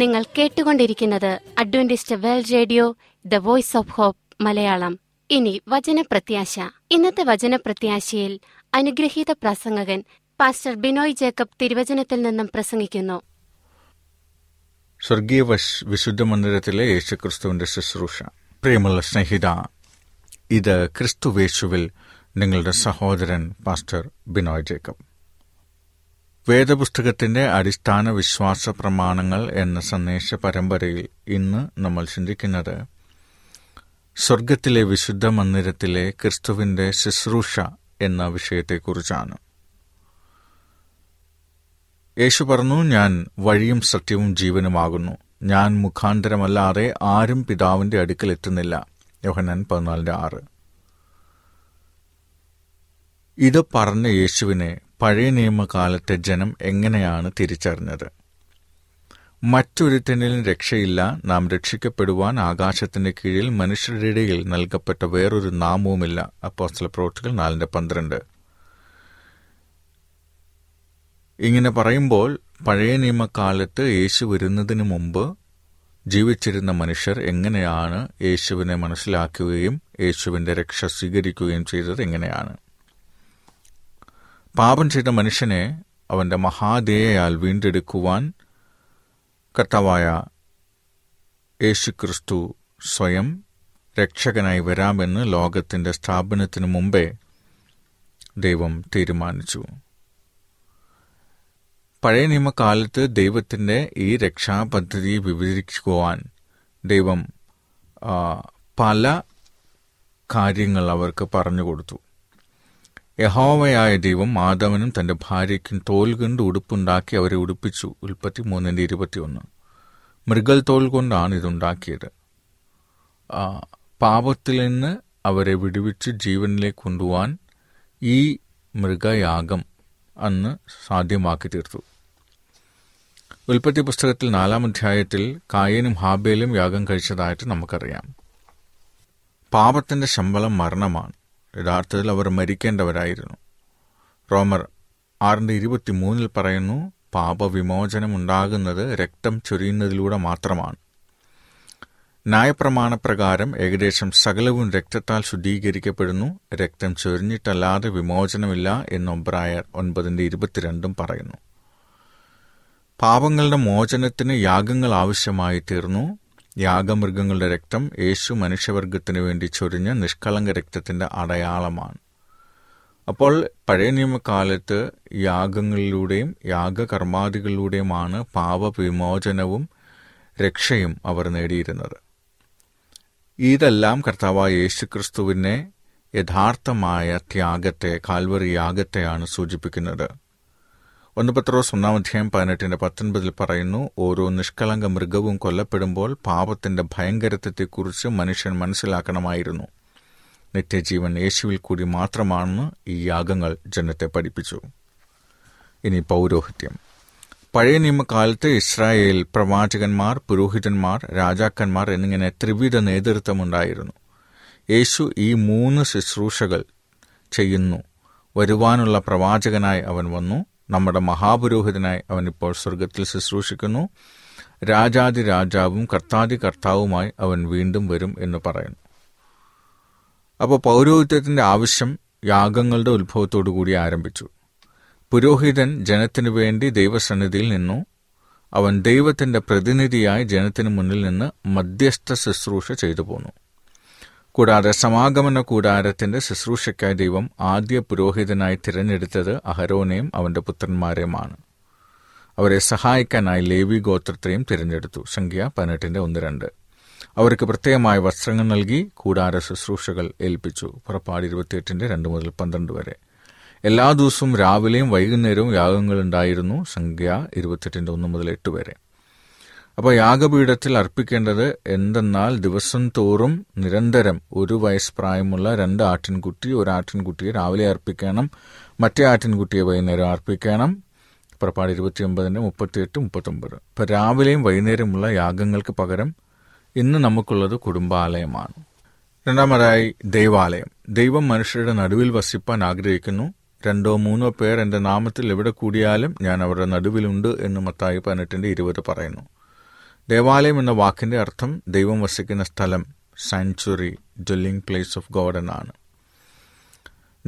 നിങ്ങൾ കേട്ടുകൊണ്ടിരിക്കുന്നത് Adventist world Radio, the Voice of Hope Malayalam. ഇനി വചനപ്രത്യാശ. ഇന്നത്തെ വചനപ്രത്യാശയിൽ അനുഗ്രഹീത പ്രസംഗകൻ പാസ്റ്റർ ബിനോയ് ജേക്കബ് തിരുവചനത്തിൽ നിന്നും പ്രസംഗിക്കുന്നു. സ്വർഗീയ വിശുദ്ധ മന്ദിരത്തിലെ യേശുക്രിസ്തുവിന്റെ ശുശ്രൂഷ. പ്രിയമുള്ള സ്നേഹിത, ഇത് ക്രിസ്തുവേശുവിൽ നിങ്ങളുടെ സഹോദരൻ പാസ്റ്റർ ബിനോയ് ജേക്കബ്. വേദപുസ്തകത്തിന്റെ അടിസ്ഥാന വിശ്വാസ പ്രമാണങ്ങൾ എന്ന സന്ദേശ പരമ്പരയിൽ ഇന്ന് നമ്മൾ ചിന്തിക്കുന്നത് സ്വർഗത്തിലെ വിശുദ്ധ മന്ദിരത്തിലെ ക്രിസ്തുവിൻ്റെ ശുശ്രൂഷ എന്ന വിഷയത്തെക്കുറിച്ചാണ്. യേശു പറഞ്ഞു, ഞാൻ വഴിയും സത്യവും ജീവനുമാകുന്നു, ഞാൻ മുഖാന്തരമല്ലാതെ ആരും പിതാവിൻ്റെ അടുക്കൽ എത്തുന്നില്ല. യോഹന്നാൻ 14:6. ഇത് പറഞ്ഞ യേശുവിനെ പഴയ നിയമകാലത്തെ ജനം എങ്ങനെയാണ് തിരിച്ചറിഞ്ഞത്? മറ്റൊരുത്തനിലും രക്ഷയില്ല. നാം രക്ഷിക്കപ്പെടുവാൻ ആകാശത്തിന്റെ കീഴിൽ മനുഷ്യരുടെ ഇടയിൽ നൽകപ്പെട്ട വേറൊരു നാമവുമില്ല. അപ്പോസ്തല പ്രവൃത്തികൾ 4:12. ഇങ്ങനെ പറയുമ്പോൾ പഴയ നിയമകാലത്ത് യേശു വരുന്നതിന് മുമ്പ് ജീവിച്ചിരുന്ന മനുഷ്യർ എങ്ങനെയാണ് യേശുവിനെ മനസ്സിലാക്കുകയും യേശുവിൻ്റെ രക്ഷ സ്വീകരിക്കുകയും ചെയ്തത് എങ്ങനെയാണ്? പാപം ചെയ്ത മനുഷ്യനെ അവൻ്റെ മഹാദയയാൽ വീണ്ടെടുക്കുവാൻ കർത്താവായ യേശുക്രിസ്തു സ്വയം രക്ഷകനായി വരാമെന്ന് ലോകത്തിൻ്റെ സ്ഥാപനത്തിനു മുമ്പേ ദൈവം തീരുമാനിച്ചു. പഴയ നിയമകാലത്ത് ദൈവത്തിൻ്റെ ഈ രക്ഷാപദ്ധതി വിവരിക്കുവാൻ ദൈവം പല കാര്യങ്ങൾ അവർക്ക് പറഞ്ഞു കൊടുത്തു. യഹോവയായ ദൈവം ആദാമിനും തൻ്റെ ഭാര്യയ്ക്കും തോൽ കൊണ്ട് ഉടുപ്പുണ്ടാക്കി അവരെ ഉടുപ്പിച്ചു. ഉൽപ്പത്തി 3:21. മൃഗൽ തോൽ കൊണ്ടാണ് ഇതുണ്ടാക്കിയത്. പാപത്തിൽ നിന്ന് അവരെ വിടുവിച്ച് ജീവനിലേക്ക് കൊണ്ടുപോകാൻ ഈ മൃഗയാഗം അന്ന് സാധ്യമാക്കി തീർത്തു. ഉൽപ്പത്തി പുസ്തകത്തിൽ 4-ാം അധ്യായത്തിൽ കായേനും ഹാബേലും യാഗം കഴിച്ചതായിട്ട് നമുക്കറിയാം. പാപത്തിൻ്റെ ശമ്പളം മരണമാണ്. യഥാർത്ഥത്തിൽ അവർ മരിക്കേണ്ടവരായിരുന്നു. റോമർ 6:23 പറയുന്നു, പാപവിമോചനം ഉണ്ടാകുന്നത് രക്തം ചൊരിയുന്നതിലൂടെ മാത്രമാണ്. ന്യായപ്രമാണപ്രകാരം ഏകദേശം സകലവും രക്തത്താൽ ശുദ്ധീകരിക്കപ്പെടുന്നു. രക്തം ചൊരിഞ്ഞിട്ടല്ലാതെ വിമോചനമില്ല എന്ന് എബ്രായർ 9:22 പറയുന്നു. പാപങ്ങളുടെ മോചനത്തിന് യാഗങ്ങൾ ആവശ്യമായി തീർന്നു. യാഗമൃഗങ്ങളുടെ രക്തം യേശു മനുഷ്യവർഗത്തിനു വേണ്ടി ചൊരിഞ്ഞ നിഷ്കളങ്ക രക്തത്തിൻ്റെ അടയാളമാണ്. അപ്പോൾ പഴയ നിയമകാലത്ത് യാഗങ്ങളിലൂടെയും യാഗകർമാദികളിലൂടെയുമാണ് പാപവിമോചനവും രക്ഷയും അവർ നേടിയിരുന്നത്. ഇതെല്ലാം കർത്താവായ യേശുക്രിസ്തുവിനെ യഥാർത്ഥമായ ത്യാഗത്തെ, കാൽവറി യാഗത്തെയാണ് സൂചിപ്പിക്കുന്നത്. 1 പത്രോസ് 1:18-19 പറയുന്നു, ഓരോ നിഷ്കളങ്ക മൃഗവും കൊല്ലപ്പെടുമ്പോൾ പാപത്തിൻ്റെ ഭയങ്കരത്വത്തെക്കുറിച്ച് മനുഷ്യൻ മനസ്സിലാക്കണമായിരുന്നു. നിത്യജീവൻ യേശുവിൽ കൂടി മാത്രമാണെന്ന് ഈ യാഗങ്ങൾ ജനത്തെ പഠിപ്പിച്ചു. ഇനി പൗരോഹിത്യം. പഴയ നിയമകാലത്ത് ഇസ്രായേൽ പ്രവാചകന്മാർ, പുരോഹിതന്മാർ, രാജാക്കന്മാർ എന്നിങ്ങനെ ത്രിവിധ നേതൃത്വമുണ്ടായിരുന്നു. യേശു ഈ 3 ശുശ്രൂഷകൾ ചെയ്യുന്നു. വരുവാനുള്ള പ്രവാചകനായി അവൻ വന്നു. നമ്മുടെ മഹാപുരോഹിതനായി അവൻ ഇപ്പോൾ സ്വർഗത്തിൽ ശുശ്രൂഷിക്കുന്നു. രാജാതി രാജാവും കർത്താതി കർത്താവുമായി അവൻ വീണ്ടും വരും എന്ന് പറയുന്നു. അപ്പോൾ പൗരോഹിത്യത്തിൻ്റെ ആവശ്യം യാഗങ്ങളുടെ ഉത്ഭവത്തോടു കൂടി ആരംഭിച്ചു. പുരോഹിതൻ ജനത്തിനു വേണ്ടി ദൈവസന്നിധിയിൽ നിന്നു. അവൻ ദൈവത്തിൻ്റെ പ്രതിനിധിയായി ജനത്തിനു മുന്നിൽ നിന്ന് മധ്യസ്ഥ ശുശ്രൂഷ ചെയ്തു പോന്നു. കൂടാതെ സമാഗമന കൂടാരത്തിൻ്റെ ശുശ്രൂഷയ്ക്കായി ദൈവം ആദ്യ പുരോഹിതനായി തിരഞ്ഞെടുത്തത് അഹരോനെയും അവൻ്റെ പുത്രന്മാരെയുമാണ്. അവരെ സഹായിക്കാനായി ലേവി ഗോത്രത്തെയും തിരഞ്ഞെടുത്tu. സംഖ്യ 18:1-2. അവർക്ക് പ്രത്യേകമായ വസ്ത്രങ്ങൾ നൽകി കൂടാര ശുശ്രൂഷകൾ ഏൽപ്പിച്ചു. പുറപ്പാട് 28:2-12. എല്ലാ ദിവസവും രാവിലെയും വൈകുന്നേരവും യാഗങ്ങളുണ്ടായിരുന്നു. സംഖ്യ 28:1-8. അപ്പോൾ യാഗപീഠത്തിൽ അർപ്പിക്കേണ്ടത് എന്തെന്നാൽ ദിവസം തോറും നിരന്തരം 1 വയസ്സ് പ്രായമുള്ള 2 ആട്ടിൻകുട്ടി, 1 ആട്ടിൻകുട്ടിയെ രാവിലെ അർപ്പിക്കണം, മറ്റേ ആട്ടിൻകുട്ടിയെ വൈകുന്നേരം അർപ്പിക്കണം. പുറപ്പാട് 28:38-39. അപ്പോൾ രാവിലെയും വൈകുന്നേരമുള്ള യാഗങ്ങൾക്ക് പകരം ഇന്ന് നമുക്കുള്ളത് കുടുംബാലയമാണ്. 2-ാമതായി ദൈവാലയം. ദൈവം മനുഷ്യരുടെ നടുവിൽ വസിപ്പാൻ ആഗ്രഹിക്കുന്നു. 2 or 3 പേർ എൻ്റെ നാമത്തിൽ എവിടെ കൂടിയാലും ഞാൻ അവരുടെ നടുവിലുണ്ട് എന്ന് മത്തായി 18:20 പറയുന്നു. ദേവാലയം എന്ന വാക്കിൻ്റെ അർത്ഥം ദൈവം വസിക്കുന്ന സ്ഥലം, sanctuary, dwelling place of God എന്നാണ്.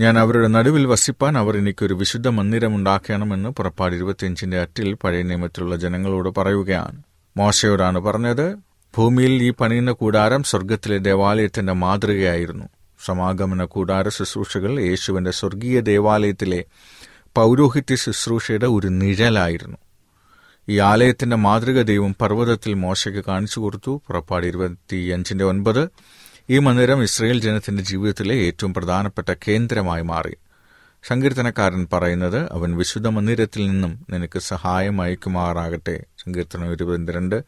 ഞാൻ അവരുടെ നടുവിൽ വസിപ്പാൻ അവർ എനിക്കൊരു വിശുദ്ധ മന്ദിരമുണ്ടാക്കണമെന്ന് പുറപ്പാട് 25:8 പഴയ നിയമത്തിലുള്ള ജനങ്ങളോട് പറയുകയാണ്. മോശയോടാണ് പറഞ്ഞത്. ഭൂമിയിൽ ഈ പണിയുന്ന കൂടാരം സ്വർഗത്തിലെ ദേവാലയത്തിൻ്റെ മാതൃകയായിരുന്നു. സമാഗമന കൂടാര ശുശ്രൂഷകൾ യേശുവിൻ്റെ സ്വർഗീയ ദേവാലയത്തിലെ പൗരോഹിത്യ ശുശ്രൂഷയുടെ ഒരു നിഴലായിരുന്നു. ഈ ആലയത്തിൻ്റെ മാതൃക ദൈവം പർവ്വതത്തിൽ മോശയ്ക്ക് കാണിച്ചു കൊടുത്തു. പുറപ്പാട് 25:9. ഈ മന്ദിരം ഇസ്രയേൽ ജനത്തിൻ്റെ ജീവിതത്തിലെ ഏറ്റവും പ്രധാനപ്പെട്ട കേന്ദ്രമായി മാറി. സങ്കീർത്തനക്കാരൻ പറയുന്നത്, അവൻ വിശുദ്ധ മന്ദിരത്തിൽ നിന്നും നിനക്ക് സഹായം അയക്കുമാറാകട്ടെ. സങ്കീർത്തനം 20:2.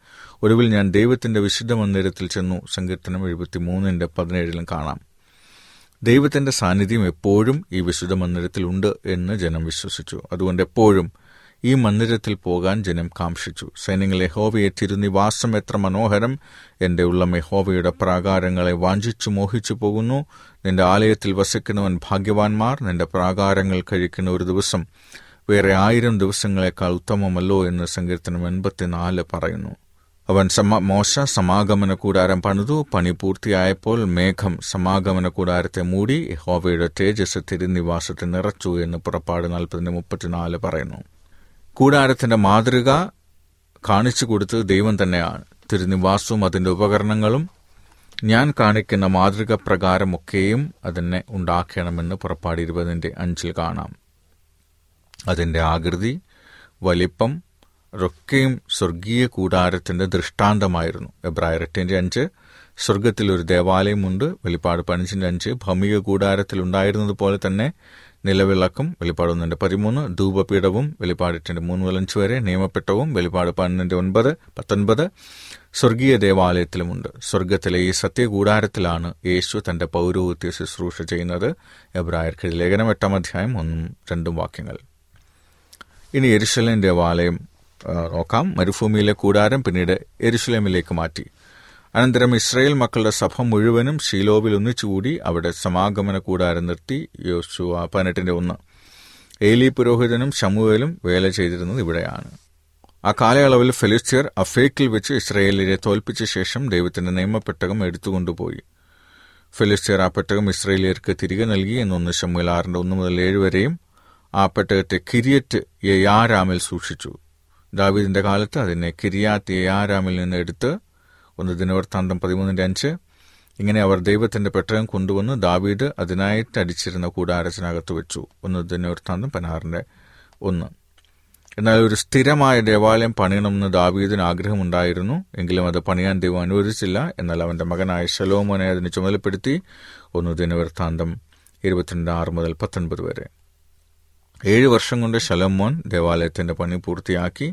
ഒടുവിൽ ഞാൻ ദൈവത്തിൻ്റെ വിശുദ്ധ മന്ദിരത്തിൽ ചെന്നു. സങ്കീർത്തനം 73:17 കാണാം. ദൈവത്തിൻ്റെ സാന്നിധ്യം എപ്പോഴും ഈ വിശുദ്ധ മന്ദിരത്തിലുണ്ട് എന്ന് ജനം വിശ്വസിച്ചു. അതുകൊണ്ട് എപ്പോഴും ഈ മന്ദിരത്തിൽ പോകാൻ ജനം കാംക്ഷിച്ചു. സൈന്യങ്ങളെ യഹോവയെ തിരുനിവാസം എത്ര മനോഹരം! എൻ്റെ ഉള്ളം യഹോവയുടെ പ്രാകാരങ്ങളെ വാഞ്ചിച്ചു മോഹിച്ചു പോകുന്നു. നിന്റെ ആലയത്തിൽ വസിക്കുന്നവൻ ഭാഗ്യവാന്മാർ. നിന്റെ പ്രാകാരങ്ങൾ കഴിക്കുന്ന ഒരു ദിവസം വേറെ 1000 ദിവസങ്ങളെക്കാൾ ഉത്തമമല്ലോ എന്ന് സങ്കീർത്തനം 84 പറയുന്നു. അവൻ മോശ സമാഗമന കൂടാരം പണിതു. പണി പൂർത്തിയായപ്പോൾ മേഘം സമാഗമന കൂടാരത്തെ മൂടി. യഹോവയുടെ തേജസ് തിരുനിവാസത്തെ നിറച്ചു എന്ന് പുറപ്പാട് 40:34 പറയുന്നു. കൂടാരത്തിന്റെ മാതൃക കാണിച്ചു കൊടുത്തത് ദൈവം തന്നെയാണ്. തിരുനിവാസവും അതിൻ്റെ ഉപകരണങ്ങളും ഞാൻ കാണിക്കുന്ന മാതൃക പ്രകാരമൊക്കെയും അതിനെ ഉണ്ടാക്കണമെന്ന് പുറപ്പാട് 20:5 കാണാം. അതിൻ്റെ ആകൃതി, വലിപ്പം അതൊക്കെയും സ്വർഗീയ കൂടാരത്തിൻ്റെ ദൃഷ്ടാന്തമായിരുന്നു. എബ്രായർ 8:5 സ്വർഗത്തിലൊരു ദേവാലയമുണ്ട്. വെളിപ്പാട് 15:5 ഭൗമിക കൂടാരത്തിലുണ്ടായിരുന്നതുപോലെ തന്നെ നിലവിളക്കും. വെളിപ്പാട് 1:13 ധൂപപീഠവും. വെളിപ്പാട് 8:3-5 വരെ നിയമപ്പെട്ടവും. വെളിപ്പാട് 12:9-19 സ്വർഗീയ ദേവാലയത്തിലുമുണ്ട്. സ്വർഗത്തിലെ ഈ സത്യകൂടാരത്തിലാണ് യേശു തൻ്റെ പൗരോഹിത്യ ശുശ്രൂഷ ചെയ്യുന്നത്. എബ്രായർക്ക് ലേഖനം 8:1-2 വാക്യങ്ങൾ. ഇനി യെരുശലേം ദേവാലയം നോക്കാം. മരുഭൂമിയിലെ കൂടാരം പിന്നീട് യെരുശലേമിലേക്ക് മാറ്റി. അനന്തരം ഇസ്രായേൽ മക്കളുടെ സഭ മുഴുവനും ശീലോവിൽ ഒന്നിച്ചുകൂടി. അവിടെ സമാഗമന കൂടാരം നിർത്തി. യോശുവ 18:1 ഏലി പുരോഹിതനും ശമൂവേലും വേല ചെയ്തിരുന്നത് ഇവിടെയാണ്. ആ കാലയളവിൽ ഫെലിസ്ത്യർ അഫേക്കിൽ വെച്ച് ഇസ്രായേലിനെ തോൽപ്പിച്ച ശേഷം ദൈവത്തിന്റെ നിയമപ്പെട്ടകം എടുത്തുകൊണ്ടുപോയി. ഫെലിസ്ത്യർ ആ പെട്ടകം ഇസ്രായേലിയർക്ക് തിരികെ നൽകി എന്ന് 1 ശമൂവേൽ 6:1-7 വരെയും. ആ പെട്ടകത്തെ കിര്യറ്റ് യയാരാമിൽ സൂക്ഷിച്ചു. ദാവീദിന്റെ കാലത്ത് അതിനെ കിരിയാത്ത് യയാരാമിൽ നിന്ന് എടുത്ത് 1 ദിനവൃത്താന്തം 13:5 ഇങ്ങനെ അവർ ദൈവത്തിന്റെ പെട്ടകം കൊണ്ടുവന്ന് ദാവീദ് അതിനായിട്ട് അടിച്ചിരുന്ന കൂടാരത്തിനകത്ത് വെച്ചു. 1 ദിനവൃത്താന്തം 16:1 എന്നാൽ ഒരു സ്ഥിരമായ ദേവാലയം പണിയണമെന്ന് ദാവീദിന് ആഗ്രഹമുണ്ടായിരുന്നു. എങ്കിലും അത് പണിയാൻ ദൈവം അനുവദിച്ചില്ല. എന്നാൽ അവന്റെ മകനായ ശലോമോനെ അതിന് ചുമതലപ്പെടുത്തി. 1 ദിനവൃത്താന്തം 22:6-19 വരെ 7 വർഷം കൊണ്ട് ശലോമോൻ ദേവാലയത്തിന്റെ പണി പൂർത്തിയാക്കി.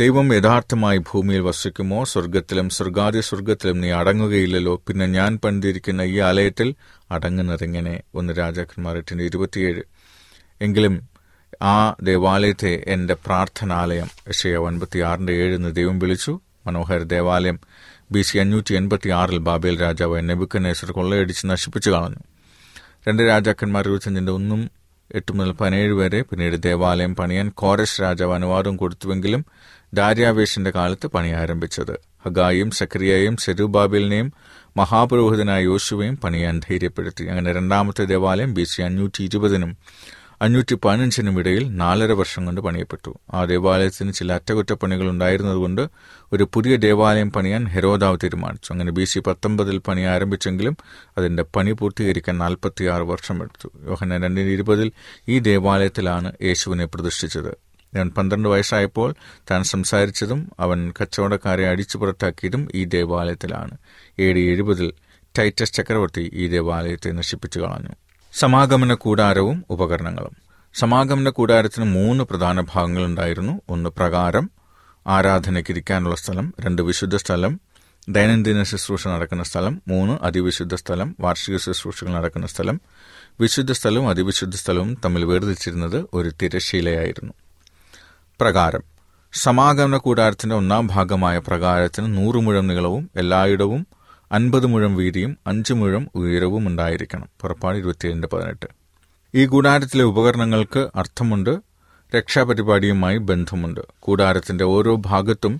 ദൈവം യഥാർത്ഥമായി ഭൂമിയിൽ വസിക്കുമോ? സ്വർഗത്തിലും സ്വർഗാദി സ്വർഗത്തിലും നീ അടങ്ങുകയില്ലല്ലോ. പിന്നെ ഞാൻ പണിതിരിക്കുന്ന ഈ ആലയത്തിൽ അടങ്ങുന്നതെങ്ങനെ? 1 രാജാക്കന്മാർ 8:27 എങ്കിലും ആ ദേവാലയത്തെ എൻ്റെ പ്രാർത്ഥനാലയം യെശയ്യാ 56:7 എന്ന് ദൈവം വിളിച്ചു. മനോഹര ദേവാലയം BC 586 ബാബേൽ രാജാവ് നെബൂഖദ്നേസർ കൊള്ളയടിച്ച് നശിപ്പിച്ചു കളഞ്ഞു. 2 രാജാക്കന്മാർ 25:1-17 വരെ പിന്നീട് ദേവാലയം പണിയാൻ കോരശ് രാജാവ് അനുവാദം കൊടുത്തുവെങ്കിലും ദാര്യാവേശിന്റെ കാലത്ത് പണി ആരംഭിച്ചത്. ഹഗായും സക്രിയയും സെരുബാബേലിനെയും മഹാപുരോഹിതനായ യോശുവയും പണിയാൻ ധൈര്യപ്പെടുത്തി. അങ്ങനെ രണ്ടാമത്തെ ദേവാലയം BC 520-515 ഇടയിൽ 4.5 വർഷം കൊണ്ട് പണിയപ്പെട്ടു. ആ ദേവാലയത്തിന് ചില അറ്റകുറ്റപ്പണികൾ ഉണ്ടായിരുന്നതുകൊണ്ട് ഒരു പുതിയ ദേവാലയം പണിയാൻ ഹെരോദാവ് തീരുമാനിച്ചു. അങ്ങനെ BC 19 പണി ആരംഭിച്ചെങ്കിലും അതിൻ്റെ പണി പൂർത്തീകരിക്കാൻ 46 വർഷം എടുത്തു. യോഹന്നാൻ 2:20 ഈ ദേവാലയത്തിലാണ് യേശുവിനെ പ്രതിഷ്ഠിച്ചത്. ഞാൻ 12 വയസ്സായപ്പോൾ താൻ സംസാരിച്ചതും അവൻ കച്ചവടക്കാരെ അടിച്ചു പുറത്താക്കിയതും ഈ ദേവാലയത്തിലാണ്. AD 70 ടൈറ്റസ് ചക്രവർത്തി ഈ ദേവാലയത്തെ നശിപ്പിച്ചു കളഞ്ഞു. സമാഗമന കൂടാരവും ഉപകരണങ്ങളും. സമാഗമന കൂടാരത്തിന് 3 പ്രധാന ഭാഗങ്ങളുണ്ടായിരുന്നു. 1 പ്രകാരം, ആരാധനയ്ക്കിരിക്കാനുള്ള സ്ഥലം. 2 വിശുദ്ധ സ്ഥലം, ദൈനംദിന ശുശ്രൂഷ നടക്കുന്ന സ്ഥലം. 3 അതിവിശുദ്ധ സ്ഥലം, വാർഷിക ശുശ്രൂഷകൾ നടക്കുന്ന സ്ഥലം. വിശുദ്ധ സ്ഥലവും അതിവിശുദ്ധ സ്ഥലവും തമ്മിൽ വേർതിരിച്ചിരുന്നത് ഒരു തിരശ്ശീലയായിരുന്നു. പ്രകാരം. സമാഗമന കൂടാരത്തിന്റെ 1ാം ഭാഗമായ പ്രകാരത്തിന് 100 മുഴം നീളവും എല്ലായിടവും 50 മുഴം വീതിയും 5 മുഴം ഉയരവും ഉണ്ടായിരിക്കണം. പുറപ്പാട് 27:18 ഈ കൂടാരത്തിലെ ഉപകരണങ്ങൾക്ക് അർത്ഥമുണ്ട്, രക്ഷാപരിപാടിയുമായി ബന്ധമുണ്ട്. കൂടാരത്തിന്റെ ഓരോ ഭാഗത്തും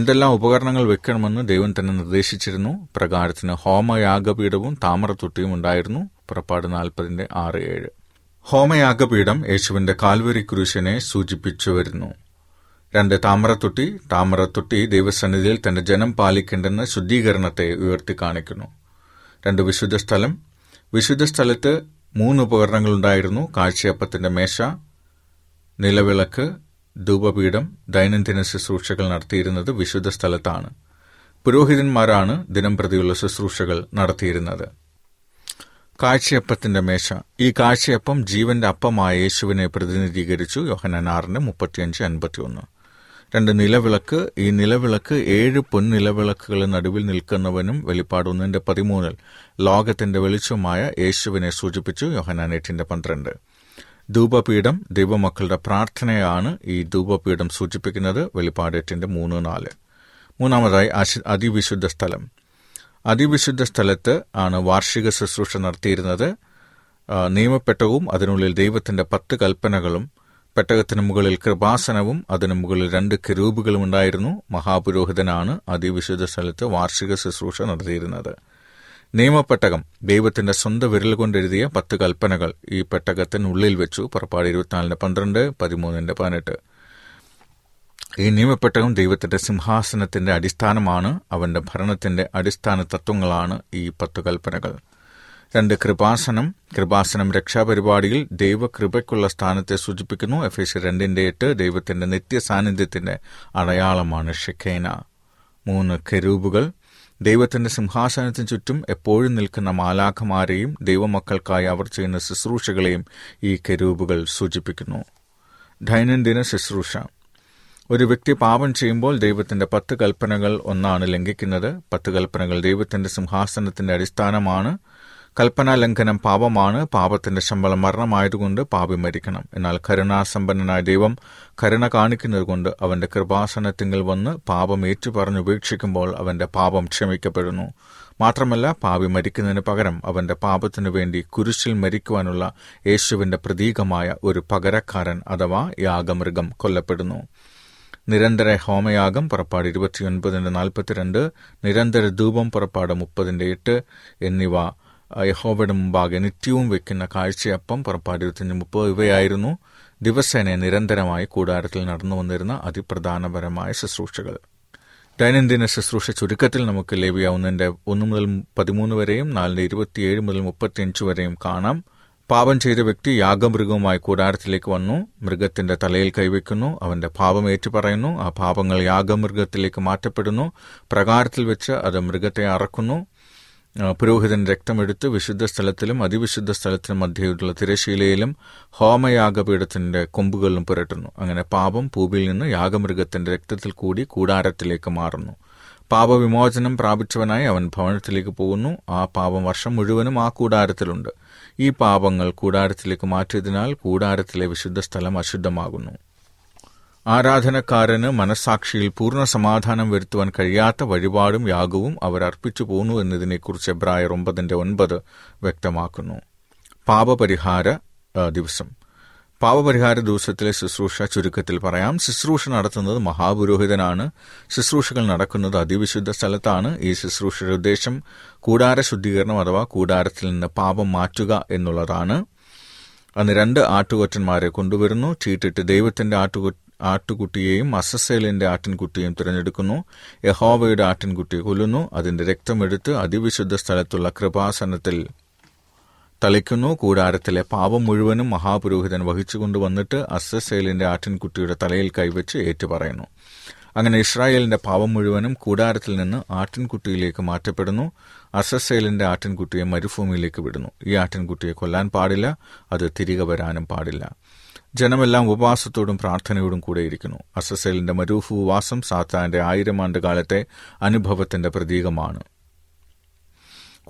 എന്തെല്ലാം ഉപകരണങ്ങൾ വെക്കണമെന്ന് ദൈവം തന്നെ നിർദ്ദേശിച്ചിരുന്നു. പ്രകാരത്തിന് ഹോമയാഗപീഠവും താമരത്തൊട്ടിയും ഉണ്ടായിരുന്നു. പുറപ്പാട് 40:6-7 ഹോമയാഗപീഠം യേശുവിന്റെ കാൽവരി കുരിശിനെ സൂചിപ്പിച്ചു വരുന്നു. 2 താമരത്തൊട്ടി. താമരത്തൊട്ടി ദൈവസന്നിധിയിൽ തന്റെ ജനം പാലിക്കേണ്ടെന്ന ശുദ്ധീകരണത്തെ ഉയർത്തി കാണിക്കുന്നു. 2 വിശുദ്ധ സ്ഥലം. വിശുദ്ധ സ്ഥലത്ത് 3 ഉപകരണങ്ങളുണ്ടായിരുന്നു. കാഴ്ചയപ്പത്തിന്റെ മേശ, നിലവിളക്ക്, ധൂപപീഠം. ദൈനംദിന ശുശ്രൂഷകൾ നടത്തിയിരുന്നത് വിശുദ്ധ സ്ഥലത്താണ്. പുരോഹിതന്മാരാണ് ദിനം പ്രതിയുള്ള ശുശ്രൂഷകൾ നടത്തിയിരുന്നത്. കാഴ്ചയപ്പത്തിന്റെ മേശ. ഈ കാഴ്ചയപ്പം ജീവന്റെ അപ്പമായ യേശുവിനെ പ്രതിനിധീകരിച്ചു. യോഹന്നാൻ 6:35-51 നിലവിളക്ക്. ഈ നിലവിളക്ക് 7 പൊൻനിലവിളക്കുകളെ നടുവിൽ നിൽക്കുന്നവനും വെളിപ്പാട് 1:13 ലോകത്തിന്റെ വെളിച്ചവുമായ യേശുവിനെ സൂചിപ്പിച്ചു. യോഹന്നാൻ 8:12 ധൂപപീഠം ദൈവമക്കളുടെ പ്രാർത്ഥനയാണ് ഈ ധൂപപീഠം സൂചിപ്പിക്കുന്നത്. വെളിപ്പാട് 8 3-4. മൂന്നാമതായി അതിവിശുദ്ധ സ്ഥലം. അതിവിശുദ്ധ സ്ഥലത്ത് ആണ് വാർഷിക ശുശ്രൂഷ നടത്തിയിരുന്നത്. നിയമപ്പെട്ടവും അതിനുള്ളിൽ ദൈവത്തിൻ്റെ 10 കൽപ്പനകളും പെട്ടകത്തിന് മുകളിൽ കൃപാസനവും അതിനു മുകളിൽ 2 കെരൂബുകളും ഉണ്ടായിരുന്നു. മഹാപുരോഹിതനാണ് അതിവിശുദ്ധ സ്ഥലത്ത് വാർഷിക ശുശ്രൂഷ നടത്തിയിരുന്നത്. നിയമപ്പെട്ടകം ദൈവത്തിൻ്റെ സ്വന്തം വിരൽ കൊണ്ടെഴുതിയ 10 കൽപ്പനകൾ ഈ പെട്ടകത്തിനുള്ളിൽ വെച്ചു. പുറപ്പാട് 24:12 13:18. ഈ നിയമപ്പെട്ടകം ദൈവത്തിൻ്റെ സിംഹാസനത്തിൻ്റെ അടിസ്ഥാനമാണ്. അവൻ്റെ ഭരണത്തിൻ്റെ അടിസ്ഥാന തത്വങ്ങളാണ് ഈ 10 കൽപ്പനകൾ. 2 കൃപാസനം രക്ഷാപരിപാടിയിൽ ദൈവകൃപയ്ക്കുള്ള സ്ഥാനത്തെ സൂചിപ്പിക്കുന്നു. എഫേസ്യർ 2:8 ദൈവത്തിൻ്റെ നിത്യസാന്നിധ്യത്തിൻ്റെ അടയാളമാണ് ഷെക്കേന. 3 കെരൂബുകൾ ദൈവത്തിൻ്റെ സിംഹാസനത്തിന് ചുറ്റും എപ്പോഴും നിൽക്കുന്ന മാലാഖമാരെയും ദൈവമക്കൾക്കായി അവർ ചെയ്യുന്ന ശുശ്രൂഷകളെയും ഈ കെരൂബുകൾ സൂചിപ്പിക്കുന്നു. ദൈനംദിന ശുശ്രൂഷ. ഒരു വ്യക്തി പാപം ചെയ്യുമ്പോൾ ദൈവത്തിൻ്റെ 10 കൽപ്പനകൾ ഒന്നാണ് ലംഘിക്കുന്നത്. 10 കൽപ്പനകൾ ദൈവത്തിൻ്റെ സിംഹാസനത്തിൻ്റെ അടിസ്ഥാനമാണ്. കൽപ്പനാ ലംഘനം പാപമാണ്. പാപത്തിൻ്റെ ശമ്പളം മരണമായതുകൊണ്ട് പാപി മരിക്കണം. എന്നാൽ കരുണാസമ്പന്നനായ ദൈവം കരുണ കാണിക്കുന്നത് കൊണ്ട് അവൻ്റെ കൃപാസനത്തിങ്കിൽ വന്ന് പാപം ഏറ്റുപറഞ്ഞുപേക്ഷിക്കുമ്പോൾ അവൻ്റെ പാപം ക്ഷമിക്കപ്പെടുന്നു. മാത്രമല്ല, പാപി മരിക്കുന്നതിന് പകരം അവൻ്റെ പാപത്തിനു വേണ്ടി കുരിശിൽ മരിക്കുവാനുള്ള യേശുവിൻ്റെ പ്രതീകമായ ഒരു പകരക്കാരൻ അഥവാ യാഗമൃഗം കൊല്ലപ്പെടുന്നു. നിരന്തര ഹോമയാഗം പുറപ്പാട് 29:42, നിരന്തര ധൂപം പുറപ്പാട് 30:8 എന്നിവ യഹോവയുടെ മുമ്പാകെ നിത്യവും വയ്ക്കുന്ന കാഴ്ചയപ്പം പുറപ്പാട് 25:30 ഇവയായിരുന്നു ദിവസേന നിരന്തരമായി കൂടാരത്തിൽ നടന്നു വന്നിരുന്ന അതിപ്രധാനപരമായ ശുശ്രൂഷകൾ. ദൈനംദിന ശുശ്രൂഷ ചുരുക്കത്തിൽ നമുക്ക് ലേവ്യ 1:1 മുതൽ 13 വരെയും 4:27 മുതൽ 35 വരെയും കാണാം. പാപം ചെയ്ത വ്യക്തി യാഗമൃഗവുമായി കൂടാരത്തിലേക്ക് വന്നു. മൃഗത്തിൻ്റെ തലയിൽ കൈവയ്ക്കുന്നു. അവൻ്റെ പാപം ഏറ്റുപറയുന്നു. ആ പാപങ്ങൾ യാഗമൃഗത്തിലേക്ക് മാറ്റപ്പെടുന്നു. പ്രകാരത്തിൽ വെച്ച് അത് മൃഗത്തെ അറക്കുന്നു. പുരോഹിതൻ രക്തമെടുത്ത് വിശുദ്ധ സ്ഥലത്തിലും അതിവിശുദ്ധ സ്ഥലത്തിലും മധ്യയുള്ള തിരശീലയിലും ഹോമയാഗപീഠത്തിൻ്റെ കൊമ്പുകളിലും പുരട്ടുന്നു. അങ്ങനെ പാപം പൂവിൽ നിന്ന് യാഗമൃഗത്തിൻ്റെ രക്തത്തിൽ കൂടി കൂടാരത്തിലേക്ക് മാറുന്നു. പാപവിമോചനം പ്രാപിച്ചവനായി അവൻ ഭവനത്തിലേക്ക് പോകുന്നു. ആ പാപം വർഷം മുഴുവനും ആ കൂടാരത്തിലുണ്ട്. ഈ പാപങ്ങൾ കൂടാരത്തിലേക്ക് മാറ്റിയതിനാൽ കൂടാരത്തിലെ വിശുദ്ധ സ്ഥലം അശുദ്ധമാകുന്നു. ആരാധനക്കാരന് മനസ്സാക്ഷിയിൽ പൂർണ്ണ സമാധാനം വരുത്തുവാൻ കഴിയാത്ത വഴിപാടും യാഗവും അവരർപ്പിച്ചു പോന്നു എന്നതിനെക്കുറിച്ച് എബ്രായർ 9:9 വ്യക്തമാക്കുന്നു. പാപപരിഹാര ദിവസത്തിലെ ശുശ്രൂഷ ചുരുക്കത്തിൽ പറയാം. ശുശ്രൂഷ നടത്തുന്നത് മഹാപുരോഹിതനാണ്. ശുശ്രൂഷകൾ നടക്കുന്നത് അതിവിശുദ്ധ സ്ഥലത്താണ്. ഈ ശുശ്രൂഷയുടെ ഉദ്ദേശം കൂടാര ശുദ്ധീകരണം അഥവാ കൂടാരത്തിൽ നിന്ന് പാപം മാറ്റുക എന്നുള്ളതാണ്. അന്ന് 2 ആട്ടുകൊറ്റന്മാരെ കൊണ്ടുവരുന്നു. ചീട്ടിട്ട് ദൈവത്തിൻ്റെ ആട്ടുകുട്ടിയെയും അസസേലിൻ്റെ ആട്ടിൻകുട്ടിയെയും തിരഞ്ഞെടുക്കുന്നു. യഹോവയുടെ ആട്ടിൻകുട്ടിയെ കൊല്ലുന്നു. അതിൻ്റെ രക്തമെടുത്ത് അതിവിശുദ്ധ സ്ഥലത്തുള്ള കൃപാസനത്തിൽ തളിക്കുന്നു. കൂടാരത്തിലെ പാപം മുഴുവനും മഹാപുരോഹിതൻ വഹിച്ചുകൊണ്ടുവന്നിട്ട് അസസേലിൻ്റെ ആട്ടിൻകുട്ടിയുടെ തലയിൽ കൈവച്ച് ഏറ്റുപറയുന്നു. അങ്ങനെ ഇസ്രായേലിൻ്റെ പാപം മുഴുവനും കൂടാരത്തിൽ നിന്ന് ആട്ടിൻകുട്ടിയിലേക്ക് മാറ്റപ്പെടുന്നു. അസസേലിൻ്റെ ആട്ടിൻകുട്ടിയെ മരുഭൂമിയിലേക്ക് വിടുന്നു. ഈ ആട്ടിൻകുട്ടിയെ കൊല്ലാൻ പാടില്ല, അത് തിരികെ വരാനും പാടില്ല. ജനമെല്ലാം ഉപവാസത്തോടും പ്രാർത്ഥനയോടും കൂടെയിരിക്കുന്നു. അസസേലിൻ്റെ മരുഭൂവാസം സാത്താൻ്റെ 1000 ആണ്ടുകാലത്തെ അനുഭവത്തിൻ്റെ പ്രതീകമാണ്.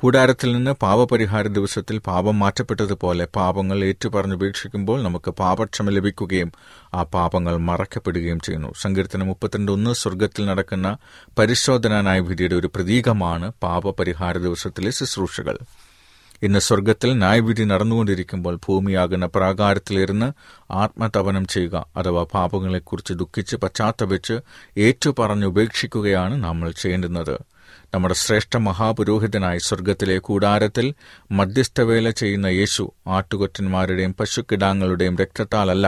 കൂടാരത്തിൽ നിന്ന് പാപപരിഹാര ദിവസത്തിൽ പാപം മാറ്റപ്പെട്ടതുപോലെ പാപങ്ങൾ ഏറ്റുപറഞ്ഞുപേക്ഷിക്കുമ്പോൾ നമുക്ക് പാപക്ഷമ ലഭിക്കുകയും ആ പാപങ്ങൾ മറക്കപ്പെടുകയും ചെയ്യുന്നു. സങ്കീർത്തനം 32:1 സ്വർഗത്തിൽ നടക്കുന്ന പരിശോധനാ ന്യായവിധിയുടെ ഒരു പ്രതീകമാണ് പാപപരിഹാര ദിവസത്തിലെ ശുശ്രൂഷകൾ. ഇന്ന് സ്വർഗത്തിൽ ന്യായവിധി നടന്നുകൊണ്ടിരിക്കുമ്പോൾ ഭൂമിയാകുന്ന പ്രാകാരത്തിലിരുന്ന് ആത്മതപനം ചെയ്യുക അഥവാ പാപങ്ങളെക്കുറിച്ച് ദുഃഖിച്ച് പശ്ചാത്തപിച്ച് ഏറ്റുപറഞ്ഞുപേക്ഷിക്കുകയാണ് നമ്മൾ ചെയ്യേണ്ടുന്നത്. നമ്മുടെ ശ്രേഷ്ഠ മഹാപുരോഹിതനായി സ്വർഗത്തിലെ കൂടാരത്തിൽ മധ്യസ്ഥവേല ചെയ്യുന്ന യേശു ആട്ടുകൊറ്റന്മാരുടെയും പശുക്കിടാങ്ങളുടെയും രക്തത്താലല്ല,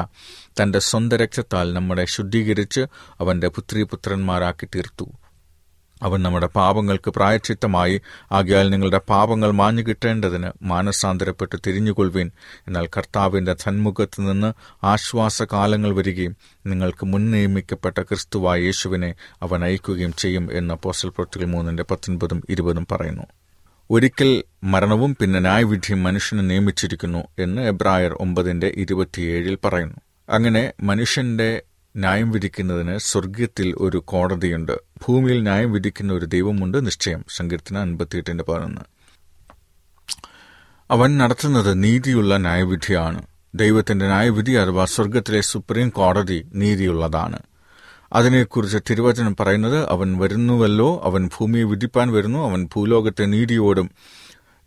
തൻ്റെ സ്വന്തം രക്തത്താൽ നമ്മളെ ശുദ്ധീകരിച്ച് അവൻ്റെ പുത്രീപുത്രന്മാരാക്കി തീർത്തു. അവൻ നമ്മുടെ പാപങ്ങൾക്ക് പ്രായശ്ചിത്തമായി. ആകയാൽ നിങ്ങളുടെ പാപങ്ങൾ മാഞ്ഞു കിട്ടേണ്ടതിന് മാനസാന്തരപ്പെട്ട് തിരിഞ്ഞുകൊള്ളുവിൻ, എന്നാൽ കർത്താവിൻ്റെ സന്മുഖത്ത് നിന്ന് ആശ്വാസകാലങ്ങൾ വരികയും നിങ്ങൾക്ക് മുൻനിയമിക്കപ്പെട്ട ക്രിസ്തുവായ യേശുവിനെ അവൻ അയക്കുകയും ചെയ്യും എന്ന് അപ്പോസ്തലപ്രവൃത്തികൾ 3:19-20 പറയുന്നു. ഒരിക്കൽ മരണവും പിന്നെ ന്യായവിധിയും മനുഷ്യനെ നിയമിച്ചിരിക്കുന്നു എന്ന് എബ്രായർ 9:27 പറയുന്നു. അങ്ങനെ മനുഷ്യൻ്റെ ന്യായം വിധിക്കുന്നതിന് സ്വർഗത്തിൽ ഒരു കോടതിയുണ്ട്. ഭൂമിയിൽ ന്യായം വിധിക്കുന്ന ഒരു ദൈവമുണ്ട്. നിശ്ചയം സങ്കീർത്തനം 58:11. അവൻ നടത്തുന്നത് നീതിയുള്ള ന്യായവിധിയാണ്. ദൈവത്തിൻ്റെ ന്യായവിധി അഥവാ സ്വർഗത്തിലെ സുപ്രീം കോടതി നീതിയുള്ളതാണ്. അതിനെക്കുറിച്ച് തിരുവചനം പറയുന്നത്, അവൻ വരുന്നുവല്ലോ, അവൻ ഭൂമിയെ വിധിപ്പാൻ വരുന്നു, അവൻ ഭൂലോകത്തെ നീതിയോടും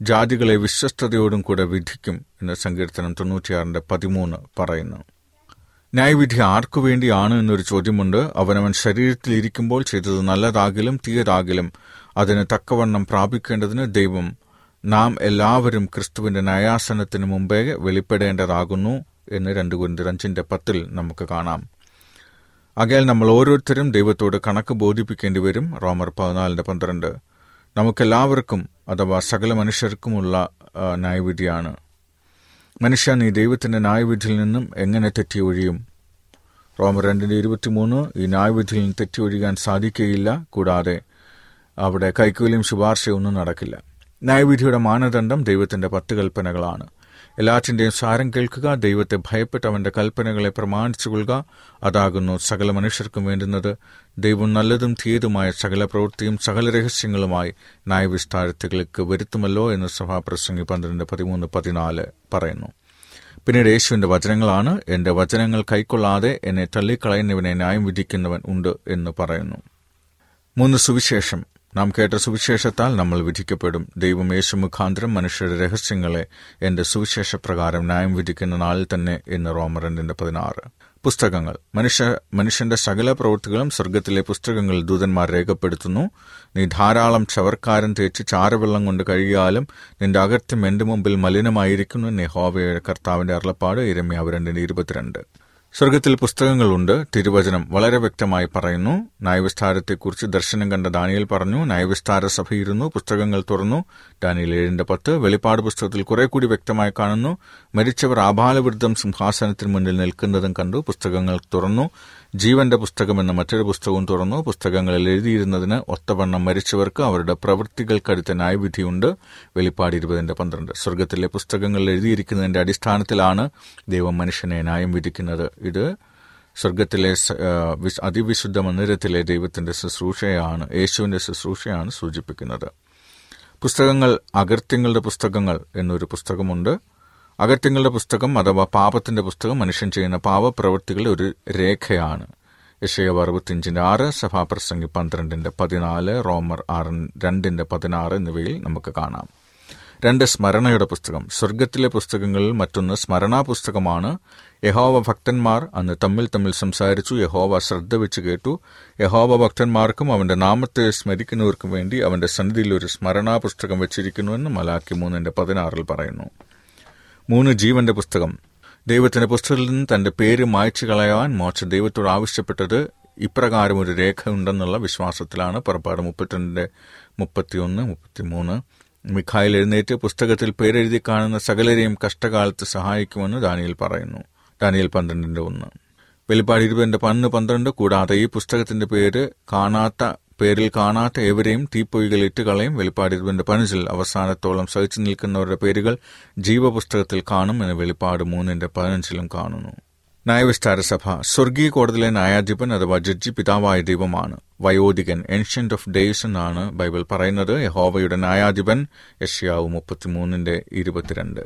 ജാതികളെ വിശ്വസ്തയോടും കൂടെ വിധിക്കും എന്ന് സങ്കീർത്തനം 96:13 പറയുന്നു. ന്യായവിധി ആർക്കു വേണ്ടിയാണ് എന്നൊരു ചോദ്യമുണ്ട്. അവനവൻ ശരീരത്തിലിരിക്കുമ്പോൾ ചെയ്തത് നല്ലതാകിലും തീയതാകിലും അതിന് തക്കവണ്ണം പ്രാപിക്കേണ്ടതിന് ദൈവം നാം എല്ലാവരും ക്രിസ്തുവിൻ്റെ ന്യായാസനത്തിന് മുമ്പേ വെളിപ്പെടേണ്ടതാകുന്നു എന്ന് 2 Corinthians 5:10 നമുക്ക് കാണാം. ആകയാൽ നമ്മൾ ഓരോരുത്തരും ദൈവത്തോട് കണക്ക് ബോധിപ്പിക്കേണ്ടി വരും. Romans 14:12 നമുക്കെല്ലാവർക്കും അഥവാ സകല മനുഷ്യർക്കുമുള്ള ന്യായവിധിയാണ്. മനുഷ്യ, നീ ദൈവത്തിൻ്റെ ന്യായവിധിയിൽ നിന്നും എങ്ങനെ തെറ്റിയൊഴിയും? Romans 2:23 ഈ ന്യായവിധിയിൽ നിന്ന് തെറ്റിയൊഴിയാൻ സാധിക്കുകയില്ല. കൂടാതെ അവിടെ കൈക്കൂലിയും ശുപാർശയൊന്നും നടക്കില്ല. ന്യായവിധിയുടെ മാനദണ്ഡം ദൈവത്തിൻ്റെ 10 കൽപ്പനകളാണ്. എല്ലാറ്റിൻ്റെയും സാരം കേൾക്കുക, ദൈവത്തെ ഭയപ്പെട്ട് അവൻ്റെ കൽപ്പനകളെ പ്രമാണിച്ചുകൊള്ളുക, അതാകുന്നു സകല മനുഷ്യർക്കും വേണ്ടുന്നത്. ദൈവം നല്ലതും തീയതുമായ സകല പ്രവൃത്തിയും സകല രഹസ്യങ്ങളുമായി ന്യായവിസ്താരത്തിലേക്ക് വരുത്തുമല്ലോ എന്ന് സഭാപ്രസംഗി 12:13-14 പറയുന്നു. പിന്നീട് യേശുവിൻ്റെ വചനങ്ങളാണ്, എൻ്റെ വചനങ്ങൾ കൈക്കൊള്ളാതെ എന്നെ തള്ളിക്കളയുന്നവനെ ന്യായം വിധിക്കുന്നവൻ ഉണ്ട് എന്ന് പറയുന്നു. 3 സുവിശേഷം നാം കേട്ട സുവിശേഷത്താൽ നമ്മൾ വിധിക്കപ്പെടും. ദൈവം യേശു മുഖാന്തരം മനുഷ്യരുടെ രഹസ്യങ്ങളെ എൻ്റെ സുവിശേഷപ്രകാരം ന്യായം വിധിക്കുന്ന നാളിൽ തന്നെ എന്ന് Romans 2:16. പുസ്തകങ്ങൾ മനുഷ്യന്റെ സകല പ്രവൃത്തികളും സ്വർഗത്തിലെ പുസ്തകങ്ങളിൽ ദൂതന്മാർ രേഖപ്പെടുത്തുന്നു. നീ ധാരാളം ചവർക്കാരൻ തേച്ച് ചാരവെള്ളം കൊണ്ട് കഴിയാലും നിന്റെ അകൃത്യം എൻ്റെ മുമ്പിൽ മലിനമായിരിക്കുന്നു എന്ന് യഹോവയുടെ കർത്താവിൻ്റെ അരുളപ്പാട് Jeremiah 2:22. സ്വർഗത്തിൽ പുസ്തകങ്ങളുണ്ട്. തിരുവചനം വളരെ വ്യക്തമായി പറയുന്നു. ന്യായവിസ്താരത്തെക്കുറിച്ച് ദർശനം കണ്ട ദാനിയേൽ പറഞ്ഞു, ന്യായവിസ്താര സഭയിരുന്നു, പുസ്തകങ്ങൾ തുറന്നു, Daniel 7:10. വെളിപ്പാട് പുസ്തകത്തിൽ കുറെ കൂടി വ്യക്തമായി കാണുന്നു. മരിച്ചവർ ആബാലവൃദ്ധം സിംഹാസനത്തിന് മുന്നിൽ നിൽക്കുന്നതും കണ്ടു, പുസ്തകങ്ങൾ തുറന്നു, ജീവന്റെ പുസ്തകം എന്ന മറ്റൊരു പുസ്തകവും തുറന്നു, പുസ്തകങ്ങളിൽ എഴുതിയിരുന്നതിന് ഒത്തവണ്ണം മരിച്ചവർക്ക് അവരുടെ പ്രവൃത്തികൾക്കടുത്ത ന്യായവിധിയുണ്ട് Revelation 20:12. സ്വർഗത്തിലെ പുസ്തകങ്ങളിൽ എഴുതിയിരിക്കുന്നതിൻ്റെ അടിസ്ഥാനത്തിലാണ് ദൈവം മനുഷ്യനെ ന്യായം വിധിക്കുന്നത്. ഇത് സ്വർഗത്തിലെ അതിവിശുദ്ധ മന്ദിരത്തിലെ ദൈവത്തിൻ്റെ ശുശ്രൂഷയാണ്, യേശുവിൻ്റെ ശുശ്രൂഷയാണ് സൂചിപ്പിക്കുന്നത്. പുസ്തകങ്ങൾ അകൃത്യങ്ങളുടെ പുസ്തകങ്ങൾ എന്നൊരു പുസ്തകമുണ്ട്. അകൃത്യങ്ങളുടെ പുസ്തകം അഥവാ പാപത്തിൻ്റെ പുസ്തകം മനുഷ്യൻ ചെയ്യുന്ന പാപപ്രവൃത്തികളുടെ ഒരു രേഖയാണ്. Isaiah 65:6, സഭാപ്രസംഗി 12:14, Romans 2:16 എന്നിവയിൽ നമുക്ക് കാണാം. 2 സ്മരണയുടെ പുസ്തകം. സ്വർഗത്തിലെ പുസ്തകങ്ങളിൽ മറ്റൊന്ന് സ്മരണാ പുസ്തകമാണ്. യഹോവ ഭക്തന്മാർ അന്ന് തമ്മിൽ തമ്മിൽ സംസാരിച്ചു, യഹോവ ശ്രദ്ധ വെച്ച് കേട്ടു. യഹോവ ഭക്തന്മാർക്കും അവൻ്റെ നാമത്തെ സ്മരിക്കുന്നവർക്കും വേണ്ടി അവൻ്റെ സന്നിധിയിൽ ഒരു സ്മരണാ പുസ്തകം വെച്ചിരിക്കുന്നുവെന്ന് Malachi 3:16 പറയുന്നു. 3 ജീവന്റെ പുസ്തകം. ദൈവത്തിൻ്റെ പുസ്തകത്തിൽ നിന്ന് തൻ്റെ പേര് മായ്ച്ചു കളയാൻ മോശ ദൈവത്തോട് ആവശ്യപ്പെട്ടത് ഇപ്രകാരം ഒരു രേഖ ഉണ്ടെന്നുള്ള വിശ്വാസത്തിലാണ്. പുറപ്പാട് 32:31-33. മിഖായിൽ എഴുന്നേറ്റ് പുസ്തകത്തിൽ പേരെഴുതി കാണുന്ന സകലരെയും കഷ്ടകാലത്ത് സഹായിക്കുമെന്ന് ദാനിയേൽ പറയുന്നു. Daniel 12:1. வெளிப்பாട് 20:11. കൂടാതെ ഈ പുസ്തകത്തിന്റെ പേരിൽ കാണാത്ത ഏവരെയും തീപ്പൊയ്കൾ ഇട്ടുകളയും. வெளிப்பாട് 20:15. അവസാനത്തോളം സഹിച്ചു നിൽക്കുന്നവരുടെ പേരുകൾ ജീവപുസ്തകത്തിൽ കാണും എന്ന് வெளிப்பாട് 3:15 കാണുന്നു. ന്യായവിസ്താര സഭ. സ്വർഗീയ കോടതിയിലെ ന്യായാധിപൻ അഥവാ ജഡ്ജി പിതാവായ ദൈവമാണ്. വയോധികൻ, ഏൻഷ്യന്റ് ഓഫ് ഡേയ്സ് എന്നാണ് ബൈബിൾ പറയുന്നത്. യഹോവയുടെ ന്യായാധിപൻ Yeshayahu 33:22.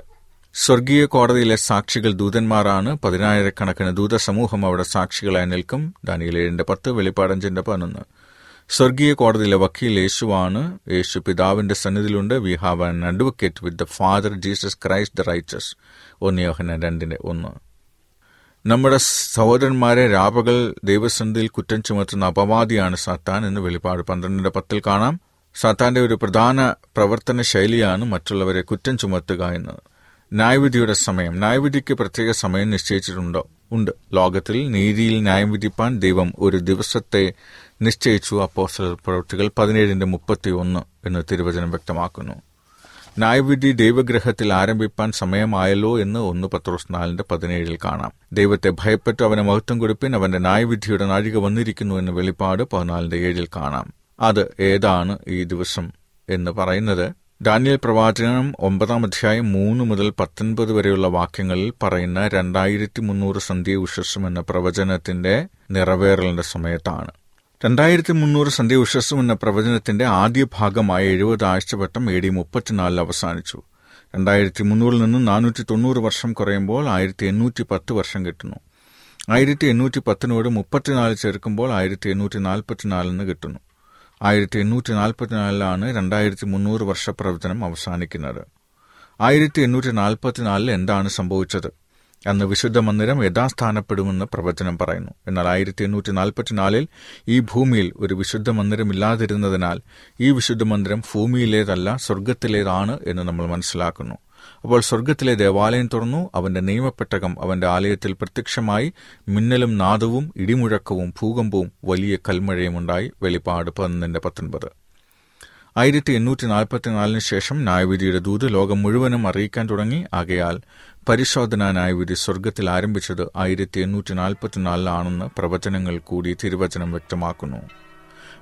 സ്വർഗീയ കോടതിയിലെ സാക്ഷികൾ ദൂതന്മാരാണ്. 10,000 ദൂതസമൂഹം അവിടെ സാക്ഷികളായി നിൽക്കും. Daniel 7:10, வெளிப்பாട് 5:11. സ്വർഗീയ കോടതിയിലെ വക്കീൽ യേശുവാണ്. യേശു പിതാവിന്റെ സന്നിധിയിലുണ്ട്. We have an advocate with the Father, Jesus Christ the righteous, 1 John 2:1. നമ്മുടെ സഹോദരന്മാരെ രാപകൽ ദൈവസന്ധിയിൽ കുറ്റം ചുമത്തുന്ന അപവാദിയാണ് സാത്താൻ എന്ന് வெளிப்பாട് 12:10 കാണാം. സാത്താന്റെ ഒരു പ്രധാന പ്രവർത്തന ശൈലിയാണ് മറ്റുള്ളവരെ കുറ്റം ചുമത്തുക എന്നത്. ന്യായവിധിയുടെ സമയം. ന്യായവിധിക്ക് പ്രത്യേക സമയം നിശ്ചയിച്ചിട്ടുണ്ടോ? ഉണ്ട്. ലോകത്തിൽ നീതിയിൽ ന്യായം വിധിപ്പാൻ ദൈവം ഒരു ദിവസത്തെ നിശ്ചയിച്ചു. Apostle Acts 17:31 എന്ന് തിരുവചനം വ്യക്തമാക്കുന്നു. ന്യായവിധി ദൈവഗ്രഹത്തിൽ ആരംഭിപ്പാൻ സമയമായല്ലോ എന്ന് 1 Petrus 4:17 കാണാം. ദൈവത്തെ ഭയപ്പെട്ടു അവനെ മഹത്വം കൊടുപ്പിൻ, അവൻ്റെ ന്യായവിധിയുടെ നാഴിക വന്നിരിക്കുന്നു എന്ന് வெளிப்பாട് 14:7 കാണാം. അത് ഏതാണ് ഈ ദിവസം എന്ന് പറയുന്നത് ദാനിയേൽ പ്രവാചകനും 9:1-19 വരെയുള്ള വാക്യങ്ങളിൽ പറയുന്ന 2300 സന്ധ്യയുഷസ്സും എന്ന പ്രവചനത്തിന്റെ നിറവേറലിന്റെ സമയത്താണ്. 2300 സന്ധ്യയുഷസ്സും എന്ന പ്രവചനത്തിന്റെ ആദ്യ ഭാഗമായ 70 ആഴ്ചവട്ടം AD 34 അവസാനിച്ചു. 2300 നിന്ന് 490 വർഷം കുറയുമ്പോൾ 1810 വർഷം കിട്ടുന്നു. 1810നോട് 34 ചേർക്കുമ്പോൾ 1844 കിട്ടുന്നു. 1844ലാണ് 2300 വർഷ പ്രവചനം അവസാനിക്കുന്നത്. 1844 എന്താണ് സംഭവിച്ചത്? അന്ന് വിശുദ്ധ മന്ദിരം യഥാസ്ഥാനപ്പെടുമെന്ന് പ്രവചനം പറയുന്നു. എന്നാൽ 1844 ഈ ഭൂമിയിൽ ഒരു വിശുദ്ധ മന്ദിരമില്ലാതിരുന്നതിനാൽ ഈ വിശുദ്ധ മന്ദിരം ഭൂമിയിലേതല്ല സ്വർഗത്തിലേതാണ് എന്ന് നമ്മൾ മനസ്സിലാക്കുന്നു. അപ്പോൾ സ്വർഗത്തിലെ ദേവാലയം തുറന്നു, അവന്റെ നിയമപ്പെട്ടകം അവന്റെ ആലയത്തിൽ പ്രത്യക്ഷമായി. മിന്നലും നാദവും ഇടിമുഴക്കവും ഭൂകമ്പവും വലിയ കൽമഴയും ഉണ്ടായി. വെളിപ്പാട് 11:19. 1844 ശേഷം ന്യായവിധിയുടെ ദൂത് ലോകം മുഴുവനും അറിയിക്കാൻ തുടങ്ങി. ആകയാൽ പരിശോധനാ ന്യായവിധി സ്വർഗത്തിൽ ആരംഭിച്ചത് 1844 പ്രവചനങ്ങൾ കൂടി തിരുവചനം വ്യക്തമാക്കുന്നു.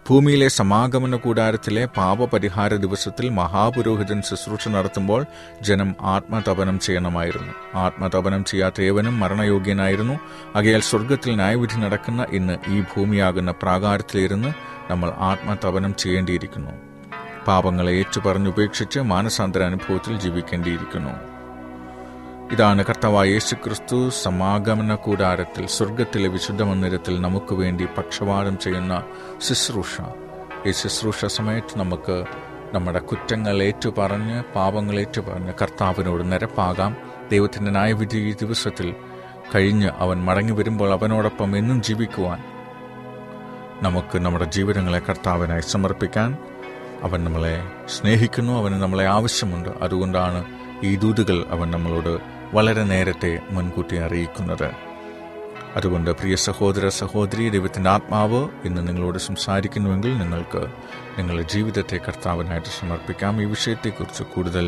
ഭൂമിയിലെ സമാഗമന കൂടാരത്തിലെ പാപപരിഹാര ദിവസത്തിൽ മഹാപുരോഹിതൻ ശുശ്രൂഷ നടത്തുമ്പോൾ ജനം ആത്മതപനം ചെയ്യണമായിരുന്നു. ആത്മതപനം ചെയ്യാത്ത ഏവനും മരണയോഗ്യനായിരുന്നു. ആകയാൽ സ്വർഗത്തിൽ ന്യായവിധി നടക്കുന്ന ഇന്ന് ഈ ഭൂമിയാകുന്ന പ്രാകാരത്തിലിരുന്ന് നമ്മൾ ആത്മതപനം ചെയ്യേണ്ടിയിരിക്കുന്നു. പാപങ്ങളെ ഏറ്റുപറഞ്ഞുപേക്ഷിച്ച് മാനസാന്തര അനുഭവത്തിൽ ജീവിക്കേണ്ടിയിരിക്കുന്നു. ഇതാണ് കർത്താവായ യേശുക്രിസ്തു സമാഗമന കൂടാരത്തിൽ സ്വർഗത്തിലെ വിശുദ്ധ മന്ദിരത്തിൽ നമുക്ക് വേണ്ടി പക്ഷവാദം ചെയ്യുന്ന ശുശ്രൂഷ. ഈ ശുശ്രൂഷ സമയത്ത് നമുക്ക് നമ്മുടെ കുറ്റങ്ങൾ ഏറ്റുപറഞ്ഞ് പാപങ്ങളേറ്റുപറഞ്ഞ് കർത്താവിനോട് നിരപ്പാകാം. ദൈവത്തിൻ്റെ ന്യായവിധി ദിവസത്തിൽ കഴിഞ്ഞ് അവൻ മടങ്ങി വരുമ്പോൾ അവനോടൊപ്പം എന്നും ജീവിക്കുവാൻ നമുക്ക് നമ്മുടെ ജീവിതങ്ങളെ കർത്താവിനായി സമർപ്പിക്കാൻ. അവൻ നമ്മളെ സ്നേഹിക്കുന്നു, അവന് നമ്മളെ ആവശ്യമുണ്ട്. അതുകൊണ്ടാണ് ഈ ദൂതുകൾ അവൻ നമ്മളോട് വളരെ നേരത്തെ മുൻകൂട്ടി അറിയിക്കുന്നത്. അതുകൊണ്ട് പ്രിയ സഹോദര സഹോദരി, ദൈവത്തിൻ്റെ ആത്മാവ് ഇന്ന് നിങ്ങളോട് സംസാരിക്കുന്നുവെങ്കിൽ നിങ്ങൾക്ക് നിങ്ങളുടെ ജീവിതത്തെ കർത്താവിനായിട്ട് സമർപ്പിക്കാം. ഈ വിഷയത്തെക്കുറിച്ച് കൂടുതൽ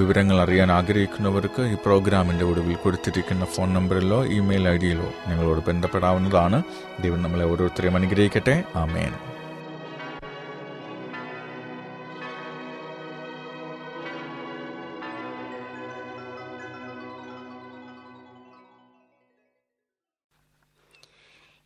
വിവരങ്ങൾ അറിയാൻ ആഗ്രഹിക്കുന്നവർക്ക് ഈ പ്രോഗ്രാമിൻ്റെ ഒടുവിൽ കൊടുത്തിരിക്കുന്ന ഫോൺ നമ്പറിലോ ഇമെയിൽ ഐ ഡിയിലോ നിങ്ങളോട് ബന്ധപ്പെടാവുന്നതാണ്. ദൈവം നമ്മളെ ഓരോരുത്തരെയും അനുഗ്രഹിക്കട്ടെ. ആമേൻ.